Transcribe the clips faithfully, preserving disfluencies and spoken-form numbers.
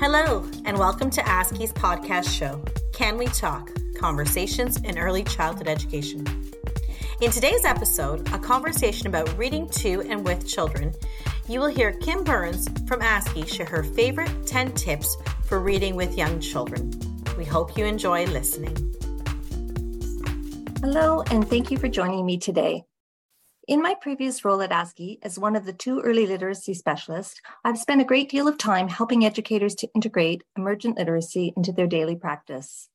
Hello, and welcome to ASCY's podcast show, Can We Talk? Conversations in Early Childhood Education. In today's episode, a conversation about reading to and with children, you will hear Kim Burns from ASCY share her favorite ten tips for reading with young children. We hope you enjoy listening. Hello, and thank you for joining me today. In my previous role at ASCY as one of the two early literacy specialists, I've spent a great deal of time helping educators to integrate emergent literacy into their daily practice.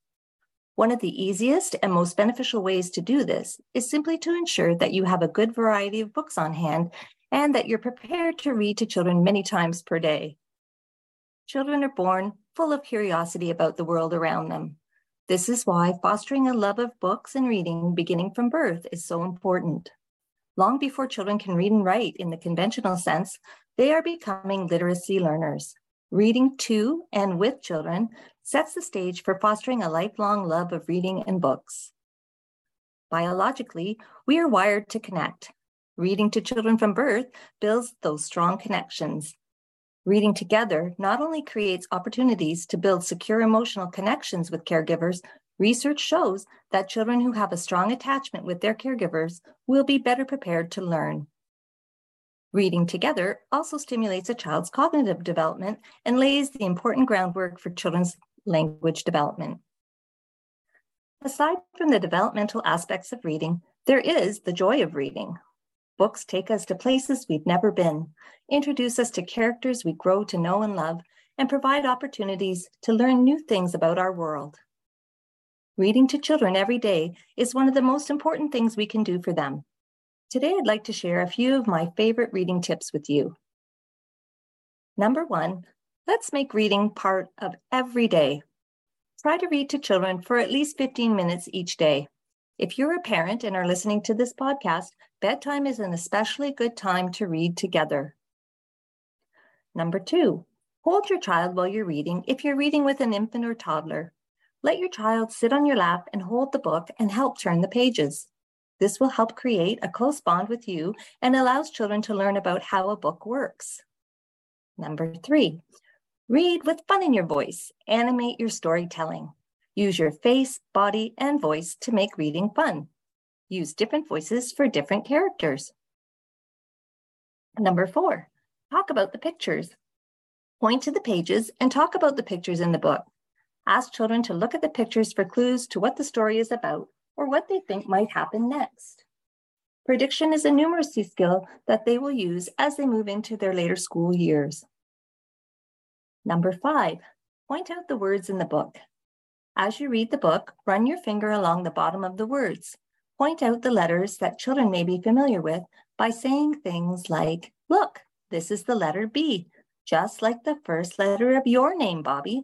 One of the easiest and most beneficial ways to do this is simply to ensure that you have a good variety of books on hand and that you're prepared to read to children many times per day. Children are born full of curiosity about the world around them. This is why fostering a love of books and reading beginning from birth is so important. Long before children can read and write in the conventional sense, they are becoming literacy learners. Reading to and with children sets the stage for fostering a lifelong love of reading and books. Biologically, we are wired to connect. Reading to children from birth builds those strong connections. Reading together not only creates opportunities to build secure emotional connections with caregivers, research shows that children who have a strong attachment with their caregivers will be better prepared to learn. Reading together also stimulates a child's cognitive development and lays the important groundwork for children's language development. Aside from the developmental aspects of reading, there is the joy of reading. Books take us to places we've never been, introduce us to characters we grow to know and love, and provide opportunities to learn new things about our world. Reading to children every day is one of the most important things we can do for them. Today, I'd like to share a few of my favorite reading tips with you. Number one, let's make reading part of every day. Try to read to children for at least fifteen minutes each day. If you're a parent and are listening to this podcast, bedtime is an especially good time to read together. Number two, hold your child while you're reading if you're reading with an infant or toddler. Let your child sit on your lap and hold the book and help turn the pages. This will help create a close bond with you and allows children to learn about how a book works. Number three, read with fun in your voice. Animate your storytelling. Use your face, body, and voice to make reading fun. Use different voices for different characters. Number four, talk about the pictures. Point to the pages and talk about the pictures in the book. Ask children to look at the pictures for clues to what the story is about or what they think might happen next. Prediction is a numeracy skill that they will use as they move into their later school years. Number five, point out the words in the book. As you read the book, run your finger along the bottom of the words. Point out the letters that children may be familiar with by saying things like, "Look, this is the letter B, just like the first letter of your name, Bobby."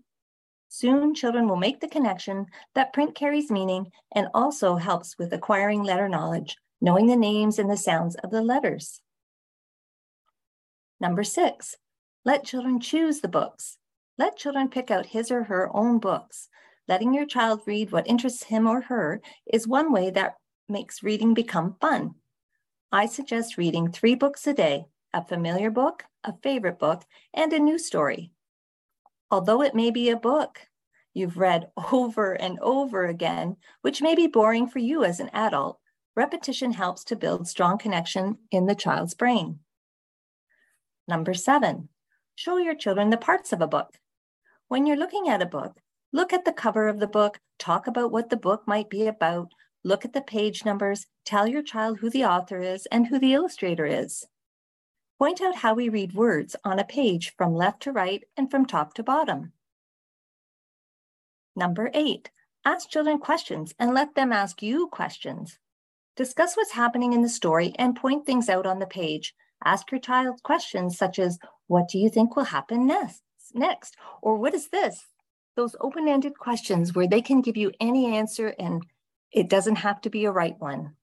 Soon, children will make the connection that print carries meaning and also helps with acquiring letter knowledge, knowing the names and the sounds of the letters. Number six, let children choose the books. Let children pick out his or her own books. Letting your child read what interests him or her is one way that makes reading become fun. I suggest reading three books a day, a familiar book, a favorite book, and a new story. Although it may be a book you've read over and over again, which may be boring for you as an adult, repetition helps to build strong connection in the child's brain. Number seven, show your children the parts of a book. When you're looking at a book, look at the cover of the book, talk about what the book might be about, look at the page numbers, tell your child who the author is and who the illustrator is. Point out how we read words on a page from left to right and from top to bottom. Number eight, ask children questions and let them ask you questions. Discuss what's happening in the story and point things out on the page. Ask your child questions such as, "What do you think will happen next?" next? Or "What is this?" Those open-ended questions where they can give you any answer and it doesn't have to be a right one.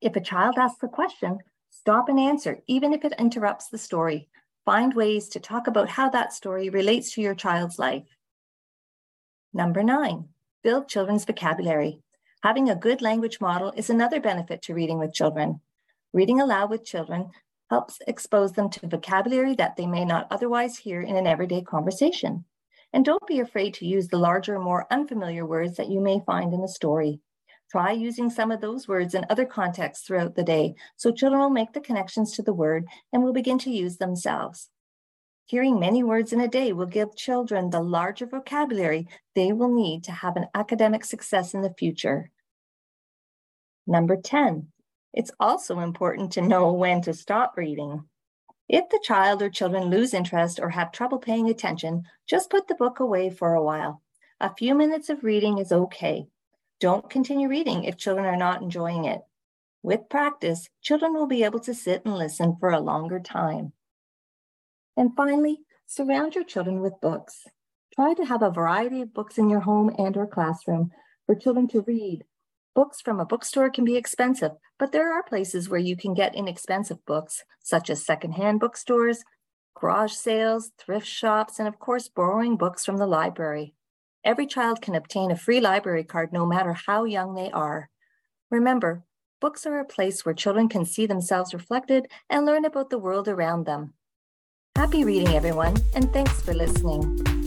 If a child asks a question, stop and answer, even if it interrupts the story. Find ways to talk about how that story relates to your child's life. Number nine, build children's vocabulary. Having a good language model is another benefit to reading with children. Reading aloud with children helps expose them to vocabulary that they may not otherwise hear in an everyday conversation. And don't be afraid to use the larger, more unfamiliar words that you may find in a story. Try using some of those words in other contexts throughout the day, so children will make the connections to the word and will begin to use themselves. Hearing many words in a day will give children the larger vocabulary they will need to have an academic success in the future. Number ten, it's also important to know when to stop reading. If the child or children lose interest or have trouble paying attention, just put the book away for a while. A few minutes of reading is okay. Don't continue reading if children are not enjoying it. With practice, children will be able to sit and listen for a longer time. And finally, surround your children with books. Try to have a variety of books in your home and or classroom for children to read. Books from a bookstore can be expensive, but there are places where you can get inexpensive books, such as secondhand bookstores, garage sales, thrift shops, and of course, borrowing books from the library. Every child can obtain a free library card no matter how young they are. Remember, books are a place where children can see themselves reflected and learn about the world around them. Happy reading, everyone, and thanks for listening.